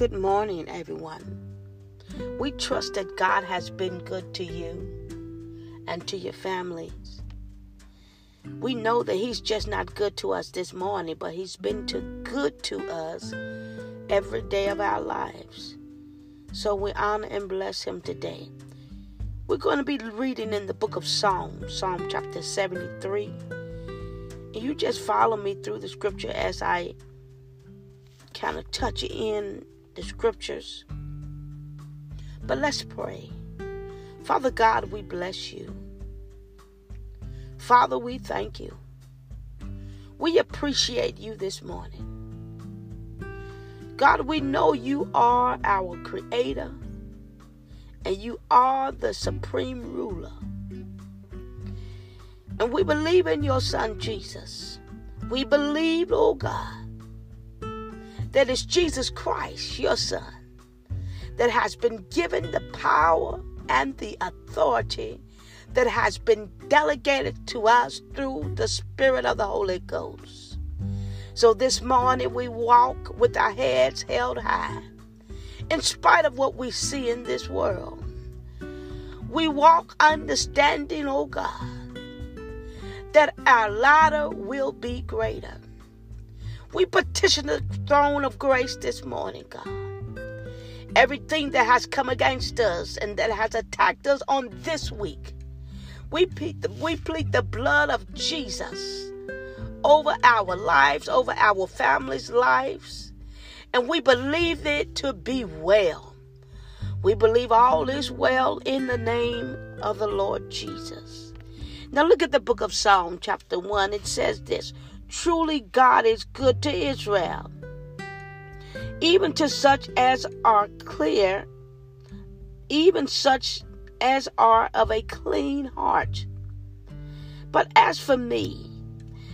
Good morning, everyone. We trust that God has been good to you and to your families. We know that He's just not good to us this morning, but He's been good to us every day of our lives. So we honor and bless Him today. We're going to be reading in the book of Psalms, Psalm chapter 73. And you just follow me through the scripture as I kind of touch in the scriptures. But let's pray. Father God, we bless you. Father, we thank you. We appreciate you this morning. God, we know you are our creator and you are the supreme ruler. And we believe in your son, Jesus. We believe, oh God, that it's Jesus Christ, your son, that has been given the power and the authority that has been delegated to us through the Spirit of the Holy Ghost. So this morning we walk with our heads held high. In spite of what we see in this world, we walk understanding, oh God, that our latter will be greater. We petition the throne of grace this morning, God. Everything that has come against us and that has attacked us on this week, we plead the blood of Jesus over our lives, over our families' lives, and we believe it to be well. We believe all is well in the name of the Lord Jesus. Now look at the book of Psalm chapter 1. It says this, truly God is good to Israel, even to such as are clear, even such as are of a clean heart. But as for me,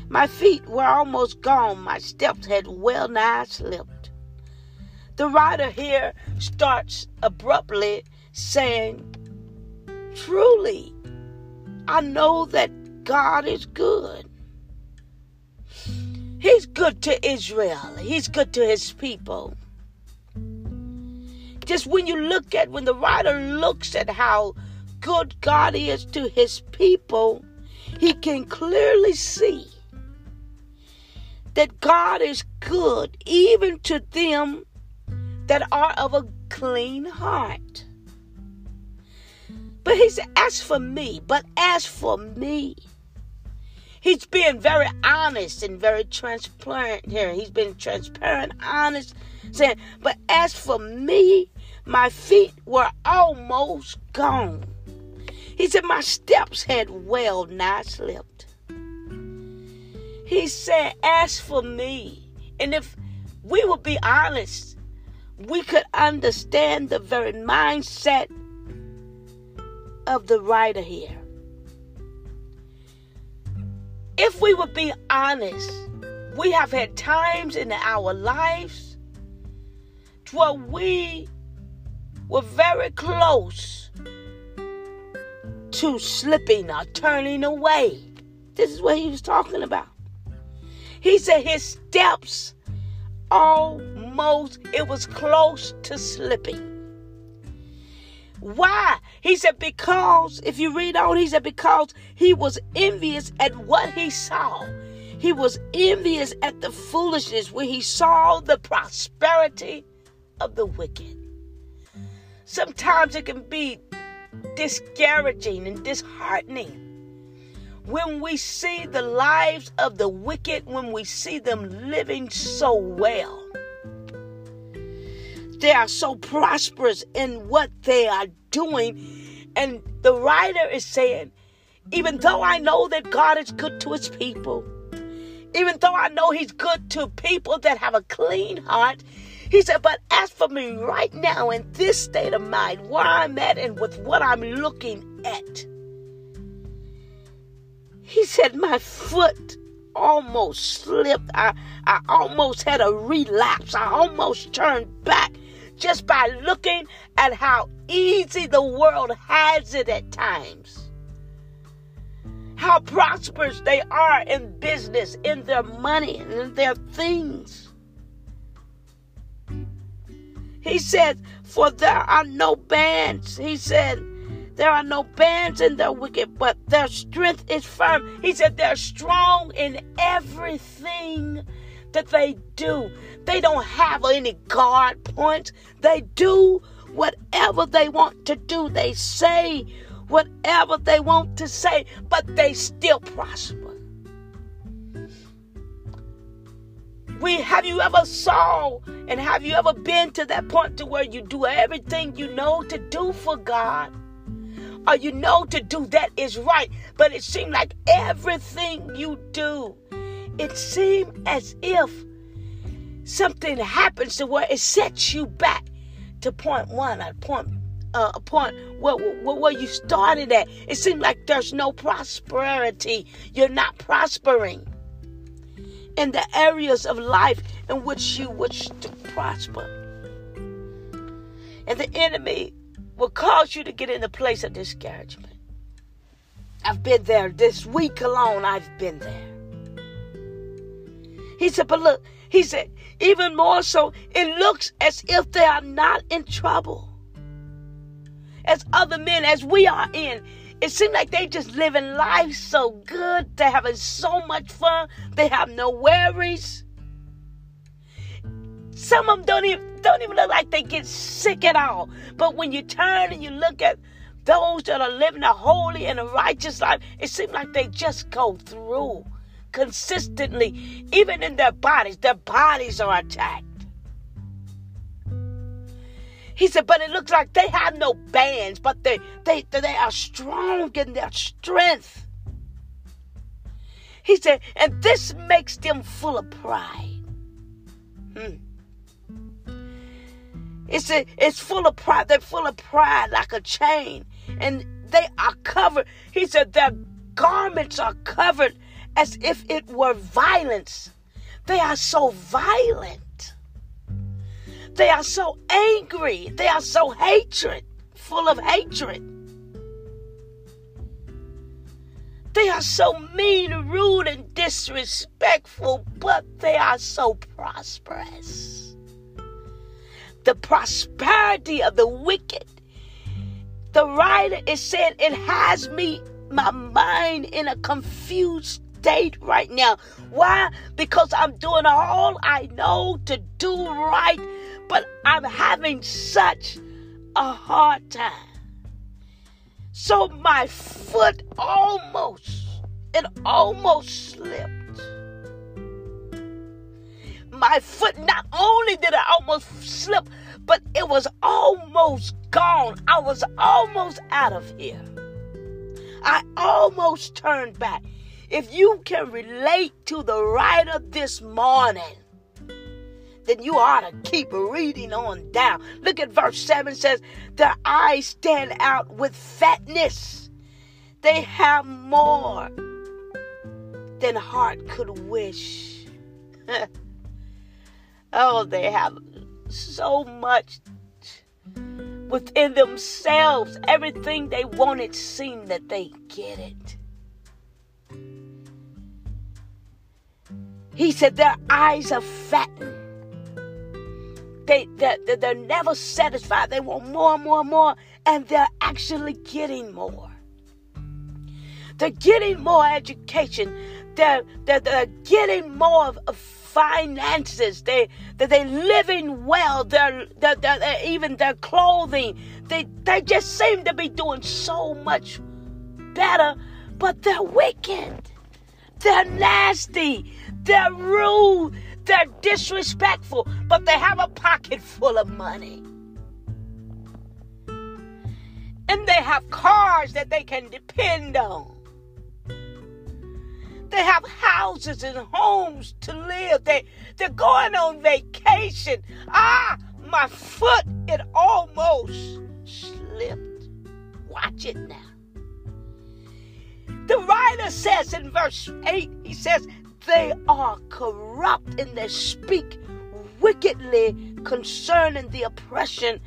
my feet were almost gone, my steps had well nigh slipped. The writer here starts abruptly saying, truly, I know that God is good. He's good to Israel. He's good to his people. Just when the writer looks at how good God is to his people, he can clearly see that God is good even to them that are of a clean heart. But he said, as for me, he's being very honest and very transparent here. He's been transparent, honest, saying, but as for me, my feet were almost gone. He said, my steps had well nigh slipped. He said, as for me. And if we would be honest, we could understand the very mindset of the writer here. If we would be honest, we have had times in our lives where we were very close to slipping or turning away. This is what he was talking about. He said his steps it was close to slipping. Why? He said, because, if you read on, he said, because he was envious at what he saw. He was envious at the foolishness when he saw the prosperity of the wicked. Sometimes it can be discouraging and disheartening when we see the lives of the wicked, when we see them living so well. They are so prosperous in what they are doing. And the writer is saying, even though I know that God is good to his people, even though I know he's good to people that have a clean heart, he said, but as for me right now in this state of mind, where I'm at and with what I'm looking at, he said, my foot almost slipped. I almost had a relapse. I almost turned back. Just by looking at how easy the world has it at times. How prosperous they are in business, in their money, and in their things. He said, for there are no bands. He said, there are no bands in the wicked, but their strength is firm. He said they're strong in everything that they do. They don't have any guard points. They do whatever they want to do. They say whatever they want to say, but they still prosper. Have you ever saw and have you ever been to that point to where you do everything you know to do for God? Or you know to do that is right, but it seemed like everything you do, it seemed as if something happens to where it sets you back to point one, or point where you started at. It seemed like there's no prosperity. You're not prospering in the areas of life in which you wish to prosper. And the enemy will cause you to get in the place of discouragement. I've been there. This week alone, I've been there. He said, but look, he said, even more so, it looks as if they are not in trouble as other men, as we are in. It seems like they just living life so good. They're having so much fun. They have no worries. Some of them don't even look like they get sick at all. But when you turn and you look at those that are living a holy and a righteous life, it seems like they just go through consistently. Even in their bodies are attacked. He said, but it looks like they have no bands, but they are strong in their strength. He said, and this makes them full of pride. It's full of pride. They're full of pride like a chain. And they are covered. He said their garments are covered as if it were violence. They are so violent. They are so angry. They are so hatred, full of hatred. They are so mean, rude, and disrespectful, but they are so prosperous. The prosperity of the wicked. The writer is saying it has my mind in a confused state right now. Why? Because I'm doing all I know to do right, but I'm having such a hard time. So my foot almost slipped. My foot, not only did I almost slip, but it was almost gone. I was almost out of here. I almost turned back. If you can relate to the writer this morning, then you ought to keep reading on down. Look at verse 7 says, their eyes stand out with fatness. They have more than heart could wish. Oh, they have so much within themselves. Everything they wanted seemed that they get it. He said their eyes are fattened. They're never satisfied. They want more. And they're actually getting more. They're getting more education. They're getting more of finances, they're living well, they're even their clothing, they just seem to be doing so much better, but they're wicked, they're nasty, they're rude, they're disrespectful, but they have a pocket full of money. And they have cars that they can depend on. They have houses and homes to live. They're going on vacation. Ah, my foot, it almost slipped. Watch it now. The writer says in verse 8, he says, they are corrupt and they speak wickedly concerning the oppression.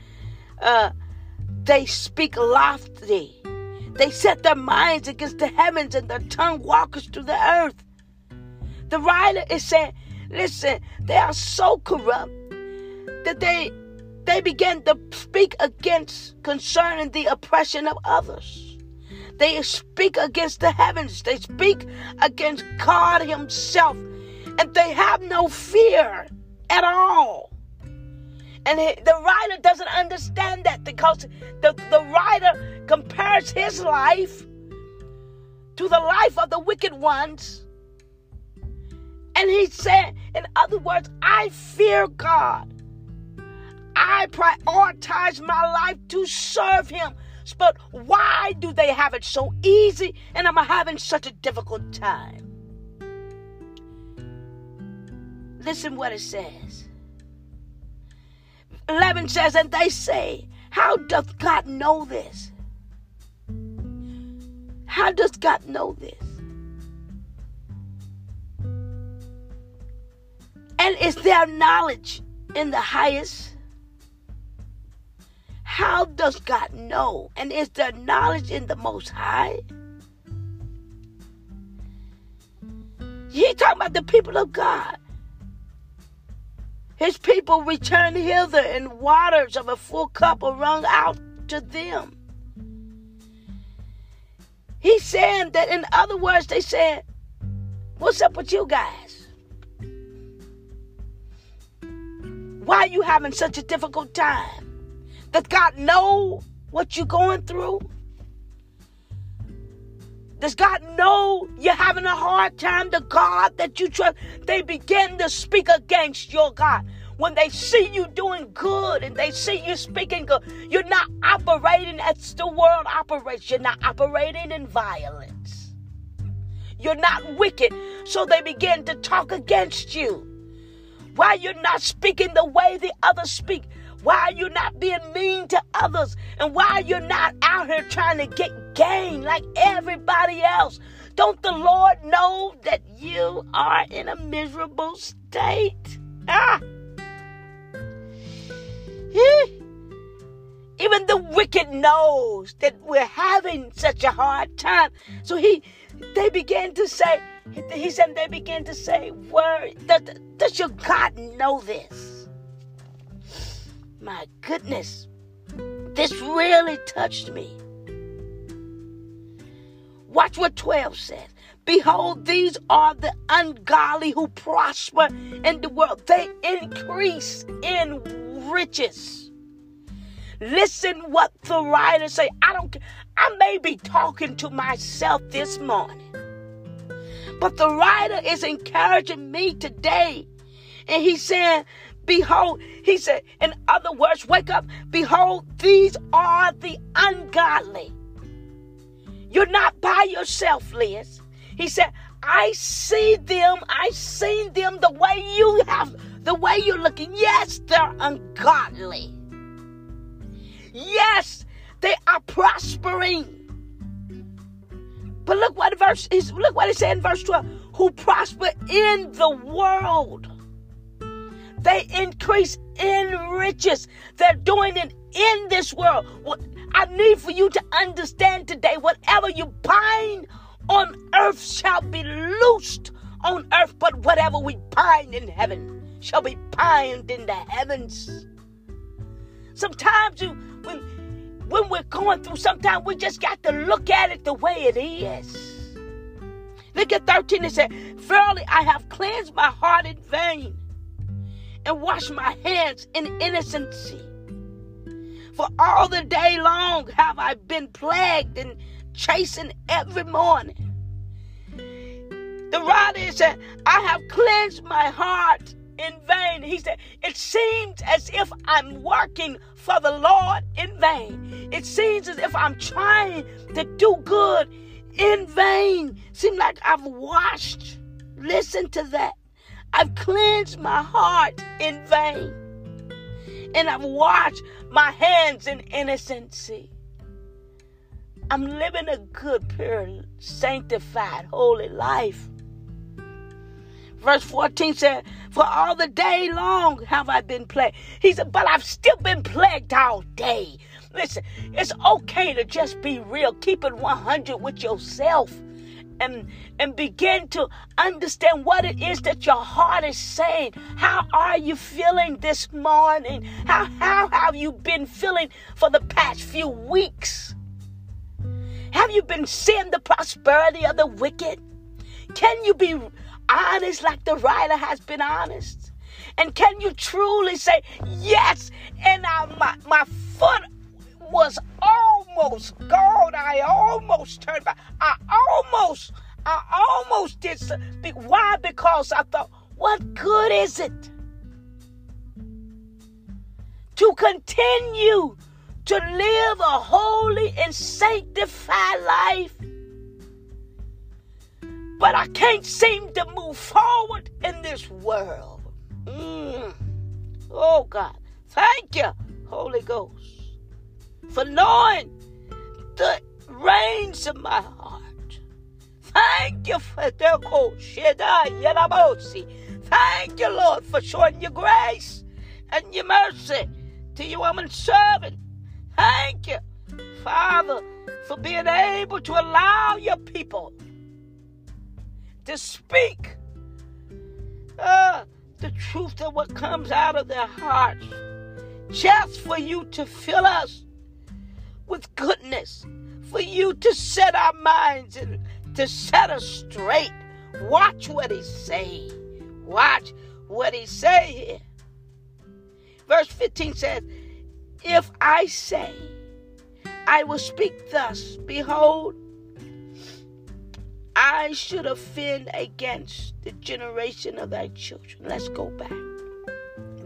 They speak lofty. They set their minds against the heavens and their tongue walkers to the earth. The writer is saying, listen, they are so corrupt that they They began to speak against concerning the oppression of others. They speak against the heavens. They speak against God himself. And they have no fear at all. And the writer doesn't understand that, because the writer compares his life to the life of the wicked ones. And he said, in other words, I fear God. I prioritize my life to serve him. But why do they have it so easy and I'm having such a difficult time? Listen what it says. 11 says, and they say, how doth God know this? How does God know this? And is there knowledge in the highest? How does God know? And is there knowledge in the Most High? He's talking about the people of God. His people returned hither, and waters of a full cup are wrung out to them. He's saying that, in other words, they said, what's up with you guys? Why are you having such a difficult time? Does God know what you're going through? Does God know you're having a hard time? The God that you trust, they begin to speak against your God. When they see you doing good and they see you speaking good, you're not operating as the world operates. You're not operating in violence. You're not wicked. So they begin to talk against you. Why you're not speaking the way the others speak? Why you're not being mean to others? And why you're not out here trying to get gain like everybody else? Don't the Lord know that you are in a miserable state? Ah! Even the wicked knows that we're having such a hard time. So they began to say, "Where does your God know this?" My goodness, this really touched me. Watch what 12 says. Behold, these are the ungodly who prosper in the world. They increase in riches. Listen what the writer say. I don't care. I may be talking to myself this morning, but the writer is encouraging me today. And he said, behold, he said, in other words, wake up. Behold, these are the ungodly. You're not by yourself, Liz. He said, I see them. I seen them the way you have, the way you're looking. Yes, they're ungodly. Yes, they are prospering. But look what it said in verse 12. Who prosper in the world. They increase in riches. They're doing it in this world. What I need for you to understand today, whatever you bind on earth shall be loosed on earth, but whatever we bind in heaven shall be bound in the heavens. Sometimes when we're going through, sometimes we just got to look at it the way it is. Look at 13, it said, verily I have cleansed my heart in vain and washed my hands in innocency. For all the day long have I been plagued and chastened every morning. The writer said, I have cleansed my heart in vain. He said, it seems as if I'm working for the Lord in vain. It seems as if I'm trying to do good in vain. Seems like I've washed. Listen to that. I've cleansed my heart in vain. And I've washed my hands in innocency. I'm living a good, pure, sanctified, holy life. Verse 14 said, for all the day long have I been plagued. He said, but I've still been plagued all day. Listen, it's okay to just be real. Keep it 100 with yourself. and begin to understand what it is that your heart is saying. How are you feeling this morning? How have you been feeling for the past few weeks? Have you been seeing the prosperity of the wicked? Can you be honest like the writer has been honest? And can you truly say, yes, and my foot was almost gone. I almost turned back. I almost did something. Why? Because I thought, what good is it to continue to live a holy and sanctified life? But I can't seem to move forward in this world. Oh, God. Thank you, Holy Ghost, for knowing the reins of my heart. Thank you for the coach. Thank you, Lord, for showing your grace and your mercy to your woman servant. Thank you, Father, for being able to allow your people to speak the truth of what comes out of their hearts, just for you to fill us with goodness, for you to set our minds and to set us straight. Watch what he say. Watch what he say here. Verse 15 says, if I say, I will speak thus, behold, I should offend against the generation of thy children. Let's go back.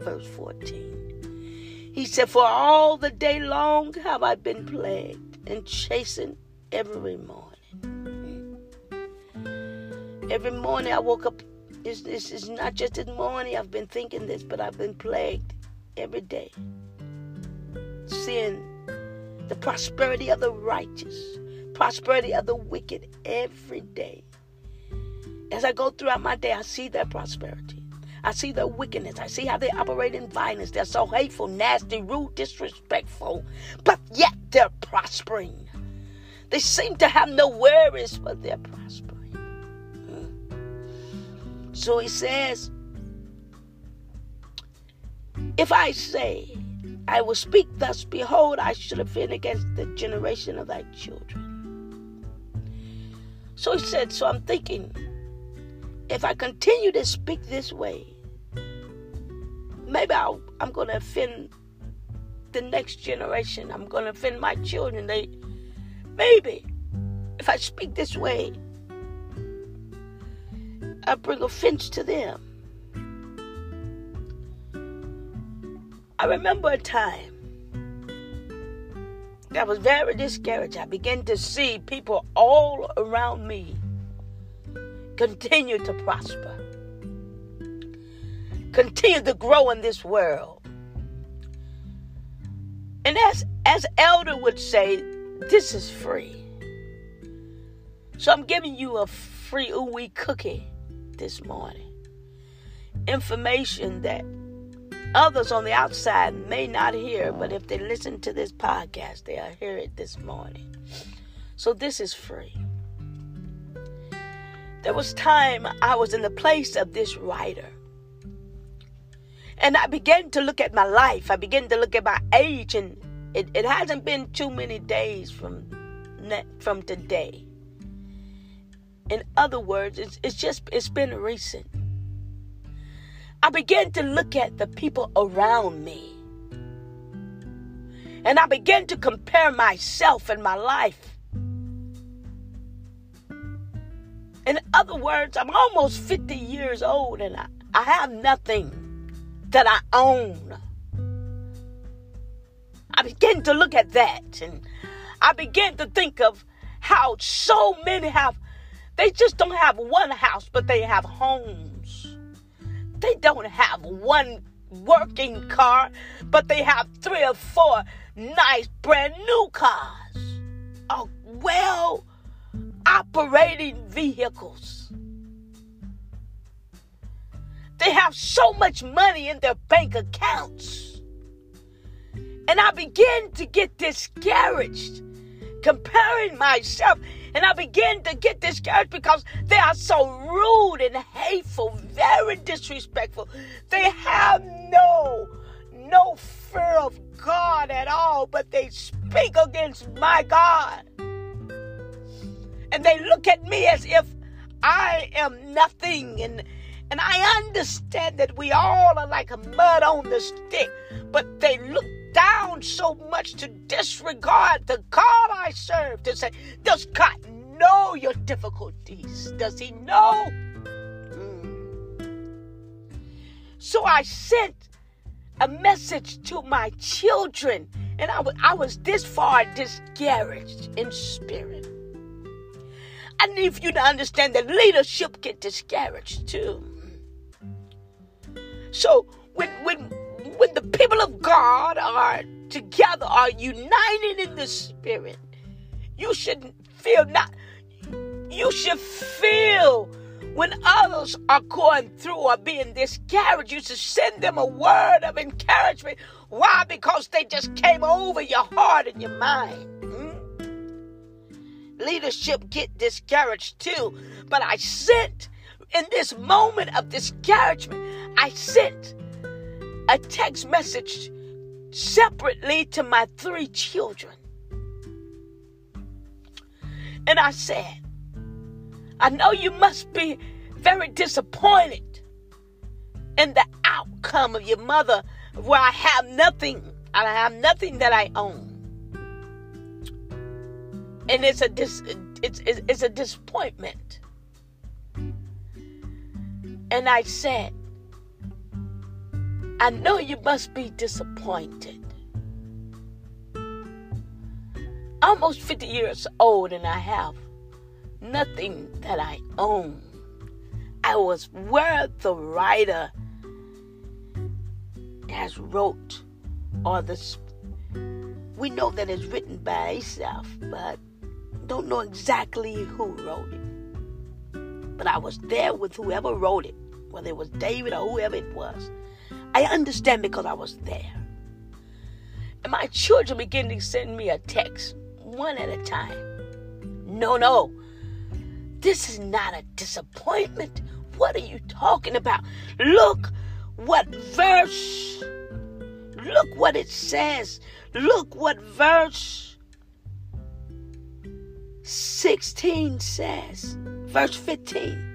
Verse 14. He said, for all the day long have I been plagued and chastened every morning. Every morning I woke up. It's not just this morning I've been thinking this, but I've been plagued every day. Seeing the prosperity of the righteous, prosperity of the wicked every day. As I go throughout my day, I see their prosperity. I see their wickedness. I see how they operate in violence. They're so hateful, nasty, rude, disrespectful. But yet they're prospering. They seem to have no worries, but they're prospering. So he says, if I say, I will speak thus, behold, I should offend against the generation of thy children. So he said, so I'm thinking, if I continue to speak this way, maybe I'm going to offend the next generation. I'm going to offend my children. Maybe if I speak this way, I bring offense to them. I remember a time that was very discouraged. I began to see people all around me continue to prosper, continue to grow in this world. And as elder would say, this is free. So I'm giving you a free ooey cookie this morning. Information that others on the outside may not hear, but if they listen to this podcast, they'll hear it this morning. So this is free. There was time I was in the place of this writer. And I began to look at my life. I began to look at my age. And it hasn't been too many days from today. In other words, it's been recent. I began to look at the people around me. And I began to compare myself and my life. In other words, I'm almost 50 years old and I have nothing that I own. I began to look at that and I began to think of how so many they just don't have one house, but they have homes. They don't have one working car, but they have 3 or 4 nice brand new cars. Oh, well, operating vehicles. They have so much money in their bank accounts. And I began to get discouraged, comparing myself. And I begin to get discouraged because they are so rude and hateful, very disrespectful. They have no fear of God at all, but they speak against my God. And they look at me as if I am nothing. And I understand that we all are like mud on the stick, but they look down so much to disregard the God I serve, to say, does God know your difficulties? Does he know? So I sent a message to my children, and I was this far discouraged in spirit. I need you to understand that leadership get discouraged too. So when the people of God are together, are united in the spirit, you should feel when others are going through or being discouraged, you should send them a word of encouragement. Why? Because they just came over your heart and your mind. Leadership get discouraged too. But I sent, in this moment of discouragement, I sent a text message separately to my 3 children. And I said, I know you must be very disappointed in the outcome of your mother, where I have nothing. I have nothing that I own. And it's a disappointment. And I said, I know you must be disappointed. Almost 50 years old, and I have nothing that I own. I was where the writer has wrote, or we know that it's written by Asaph, but don't know exactly who wrote it. But I was there with whoever wrote it, whether it was David or whoever it was. I understand because I was there. And my children began to send me a text, one at a time. No, this is not a disappointment. What are you talking about? Look what it says. Look what verse 16 says. Verse 15.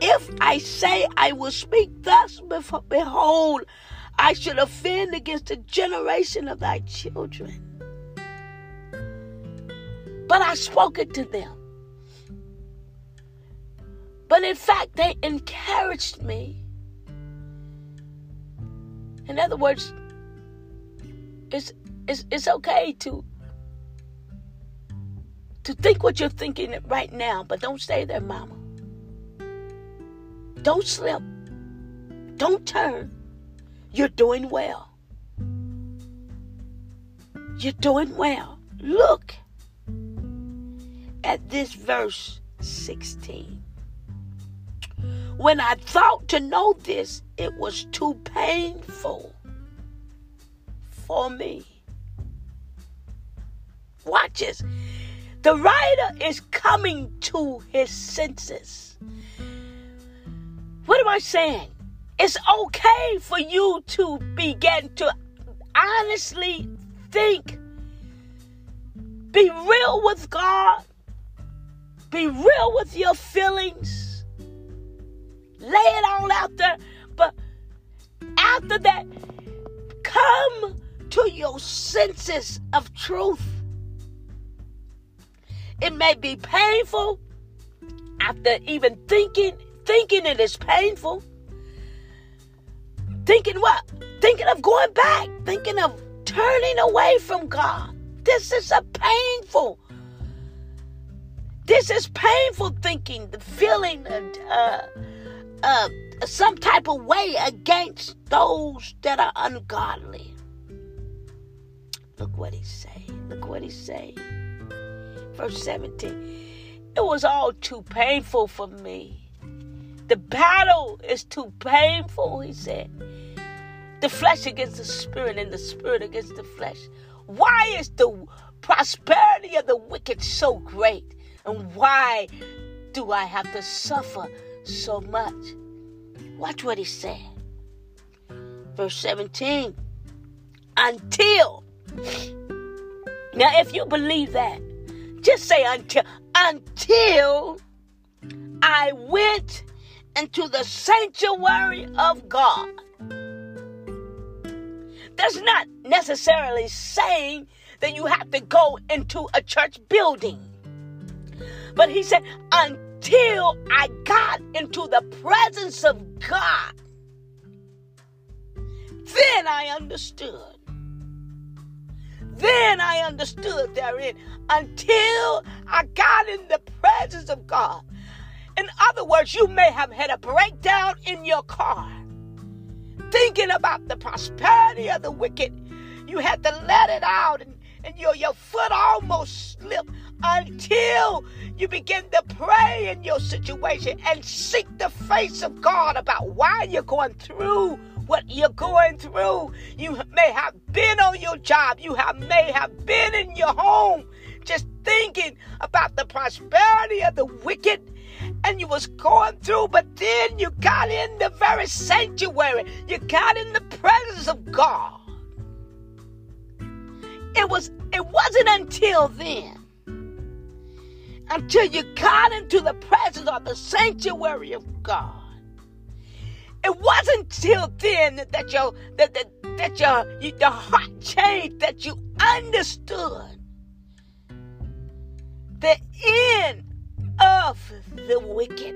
If I say I will speak thus, behold, I should offend against the generation of thy children. But I spoke it to them. But in fact, they encouraged me. In other words, it's okay to think what you're thinking right now, but don't stay there, mama. Don't slip. Don't turn. You're doing well. You're doing well. Look at this verse 16. When I thought to know this, it was too painful for me. Watch this. The writer is coming to his senses. What am I saying? It's okay for you to begin to honestly think. Be real with God. Be real with your feelings. Lay it all out there. But after that, come to your senses of truth. It may be painful. After even thinking it is painful. Thinking what? Thinking of going back. Thinking of turning away from God. This is painful thinking. The feeling of some type of way against those that are ungodly. Look what he's saying. Verse 17. It was all too painful for me. The battle is too painful, he said. The flesh against the spirit and the spirit against the flesh. Why is the prosperity of the wicked so great? And why do I have to suffer so much? Watch what he said. Verse 17. Until. Now, if you believe that, just say until. Until I went into the sanctuary of God. That's not necessarily saying that you have to go into a church building. But he said, until I got into the presence of God, then I understood. Then I understood therein. Until I got in the presence of God. In other words, you may have had a breakdown in your car, thinking about the prosperity of the wicked. You had to let it out, and your foot almost slipped, until you begin to pray in your situation and seek the face of God about why you're going through what you're going through. You may have been on your job. You may have been in your home just thinking about the prosperity of the wicked, and you was going through, but then you got in the very sanctuary. You got in the presence of God. It wasn't until then. Until you got into the presence of the sanctuary of God. It wasn't till then that your heart changed, that you understood the end of the wicked.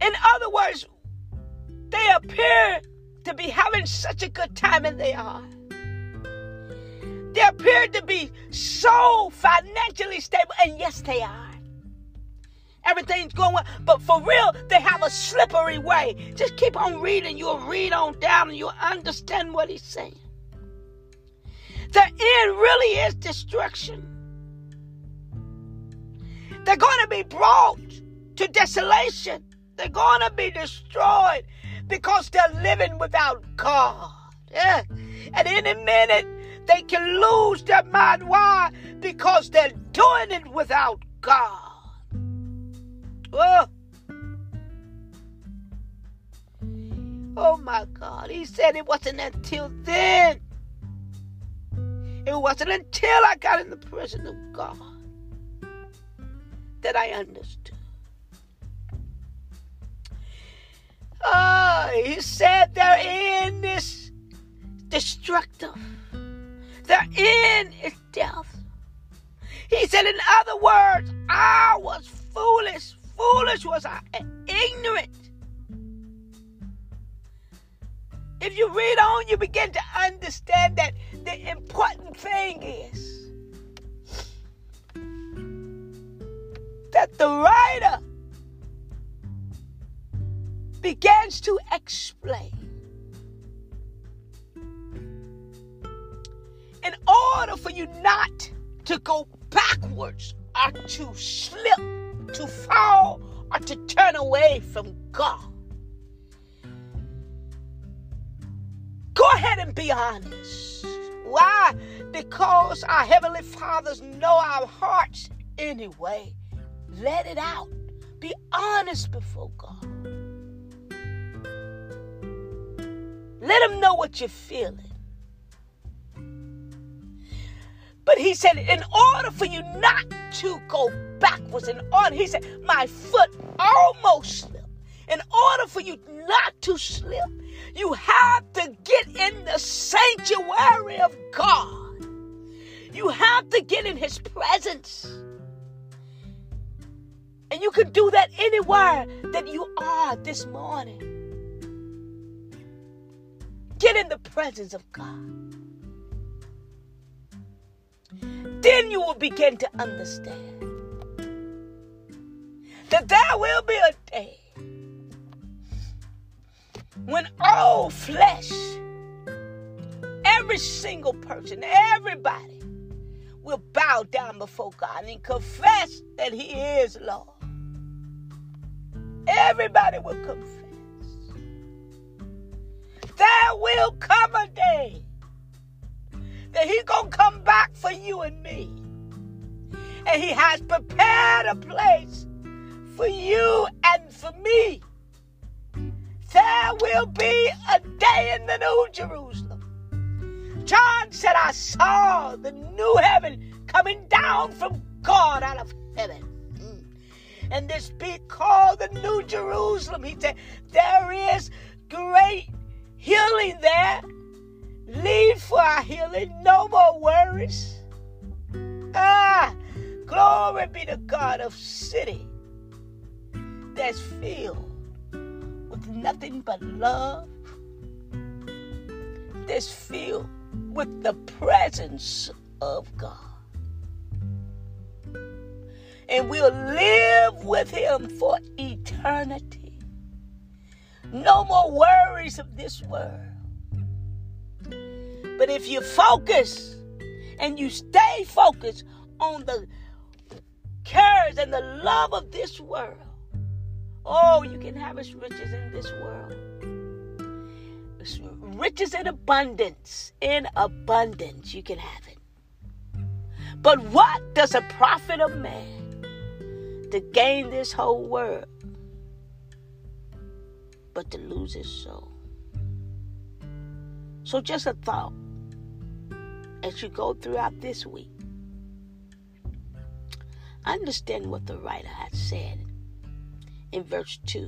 In other words, they appear to be having such a good time, and they are. They appear to be so financially stable, and yes, they are. Everything's going well, but for real, they have a slippery way. Just keep on reading. You'll read on down, and you'll understand what he's saying. The end really is destruction. They're going to be brought to desolation. They're going to be destroyed because they're living without God. Yeah. At any minute, they can lose their mind. Why? Because they're doing it without God. Oh. Oh my God. He said it wasn't until then. It wasn't until I got in the presence of God that I understood. Oh, he said their end is destructive. Their end is death. He said, in other words, I was foolish. Foolish was I, and ignorant. If you read on, you begin to understand that the important thing is that the writer begins to explain. In order for you not to go backwards or to slip, to fall, or to turn away from God, go ahead and be honest. Why? Because our Heavenly Fathers know our hearts anyway. Let it out. Be honest before God. Let Him know what you're feeling. But He said, in order for you not to go backwards, in order, He said, my foot almost slipped. In order for you not to slip, you have to get in the sanctuary of God. You have to get in His presence. And you can do that anywhere that you are this morning. Get in the presence of God. Then you will begin to understand that there will be a day when all flesh, every single person, everybody will bow down before God and confess that He is Lord. Everybody will confess. There will come a day that he's going to come back for you and me. And he has prepared a place for you and for me. There will be a day in the New Jerusalem. John said, I saw the new heaven coming down from God out of heaven. And this be called the New Jerusalem. He said, there is great healing there. Leave for our healing. No more worries. Glory be to God of city that's filled with nothing but love. That's filled with the presence of God. And we'll live with him for eternity. No more worries of this world. But if you focus and you stay focused on the cares and the love of this world, oh, you can have its riches in this world. It's riches in abundance. In abundance, you can have it. But what does it profit a man to gain this whole world, but to lose his soul? So just a thought as you go throughout this week. Understand what the writer had said in verse 2,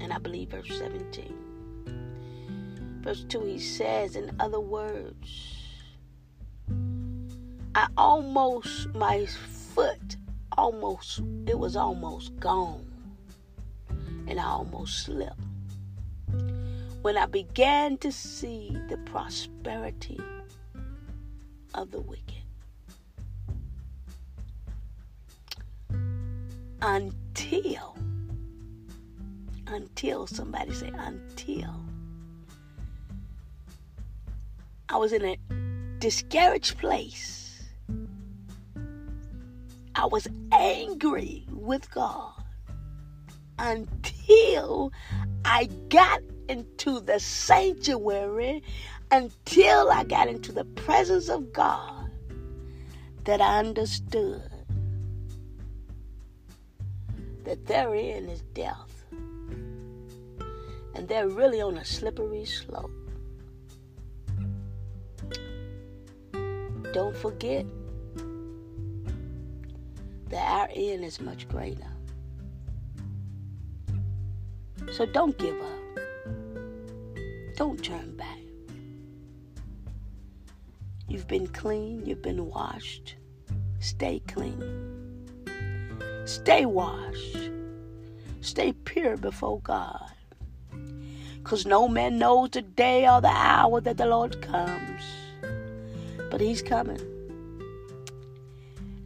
and I believe verse 17. Verse 2, he says, in other words, it was almost gone, and I almost slipped when I began to see the prosperity of the wicked. Until somebody say until I was in a discouraged place. I was angry with God until I got into the sanctuary, until I got into the presence of God, that I understood that therein is death. And they're really on a slippery slope. Don't forget, our end is much greater. So don't give up. Don't turn back. You've been clean. You've been washed. Stay clean. Stay washed. Stay pure before God. Because no man knows the day or the hour that the Lord comes. But he's coming.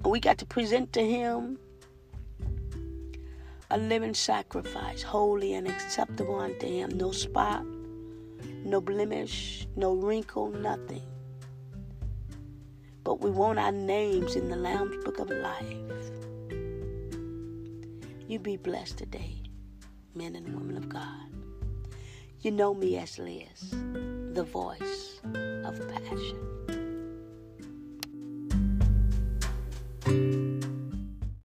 We got to present to him a living sacrifice, holy and acceptable unto him. No spot, no blemish, no wrinkle, nothing. But we want our names in the Lamb's Book of Life. You be blessed today, men and women of God. You know me as Liz, the voice of passion.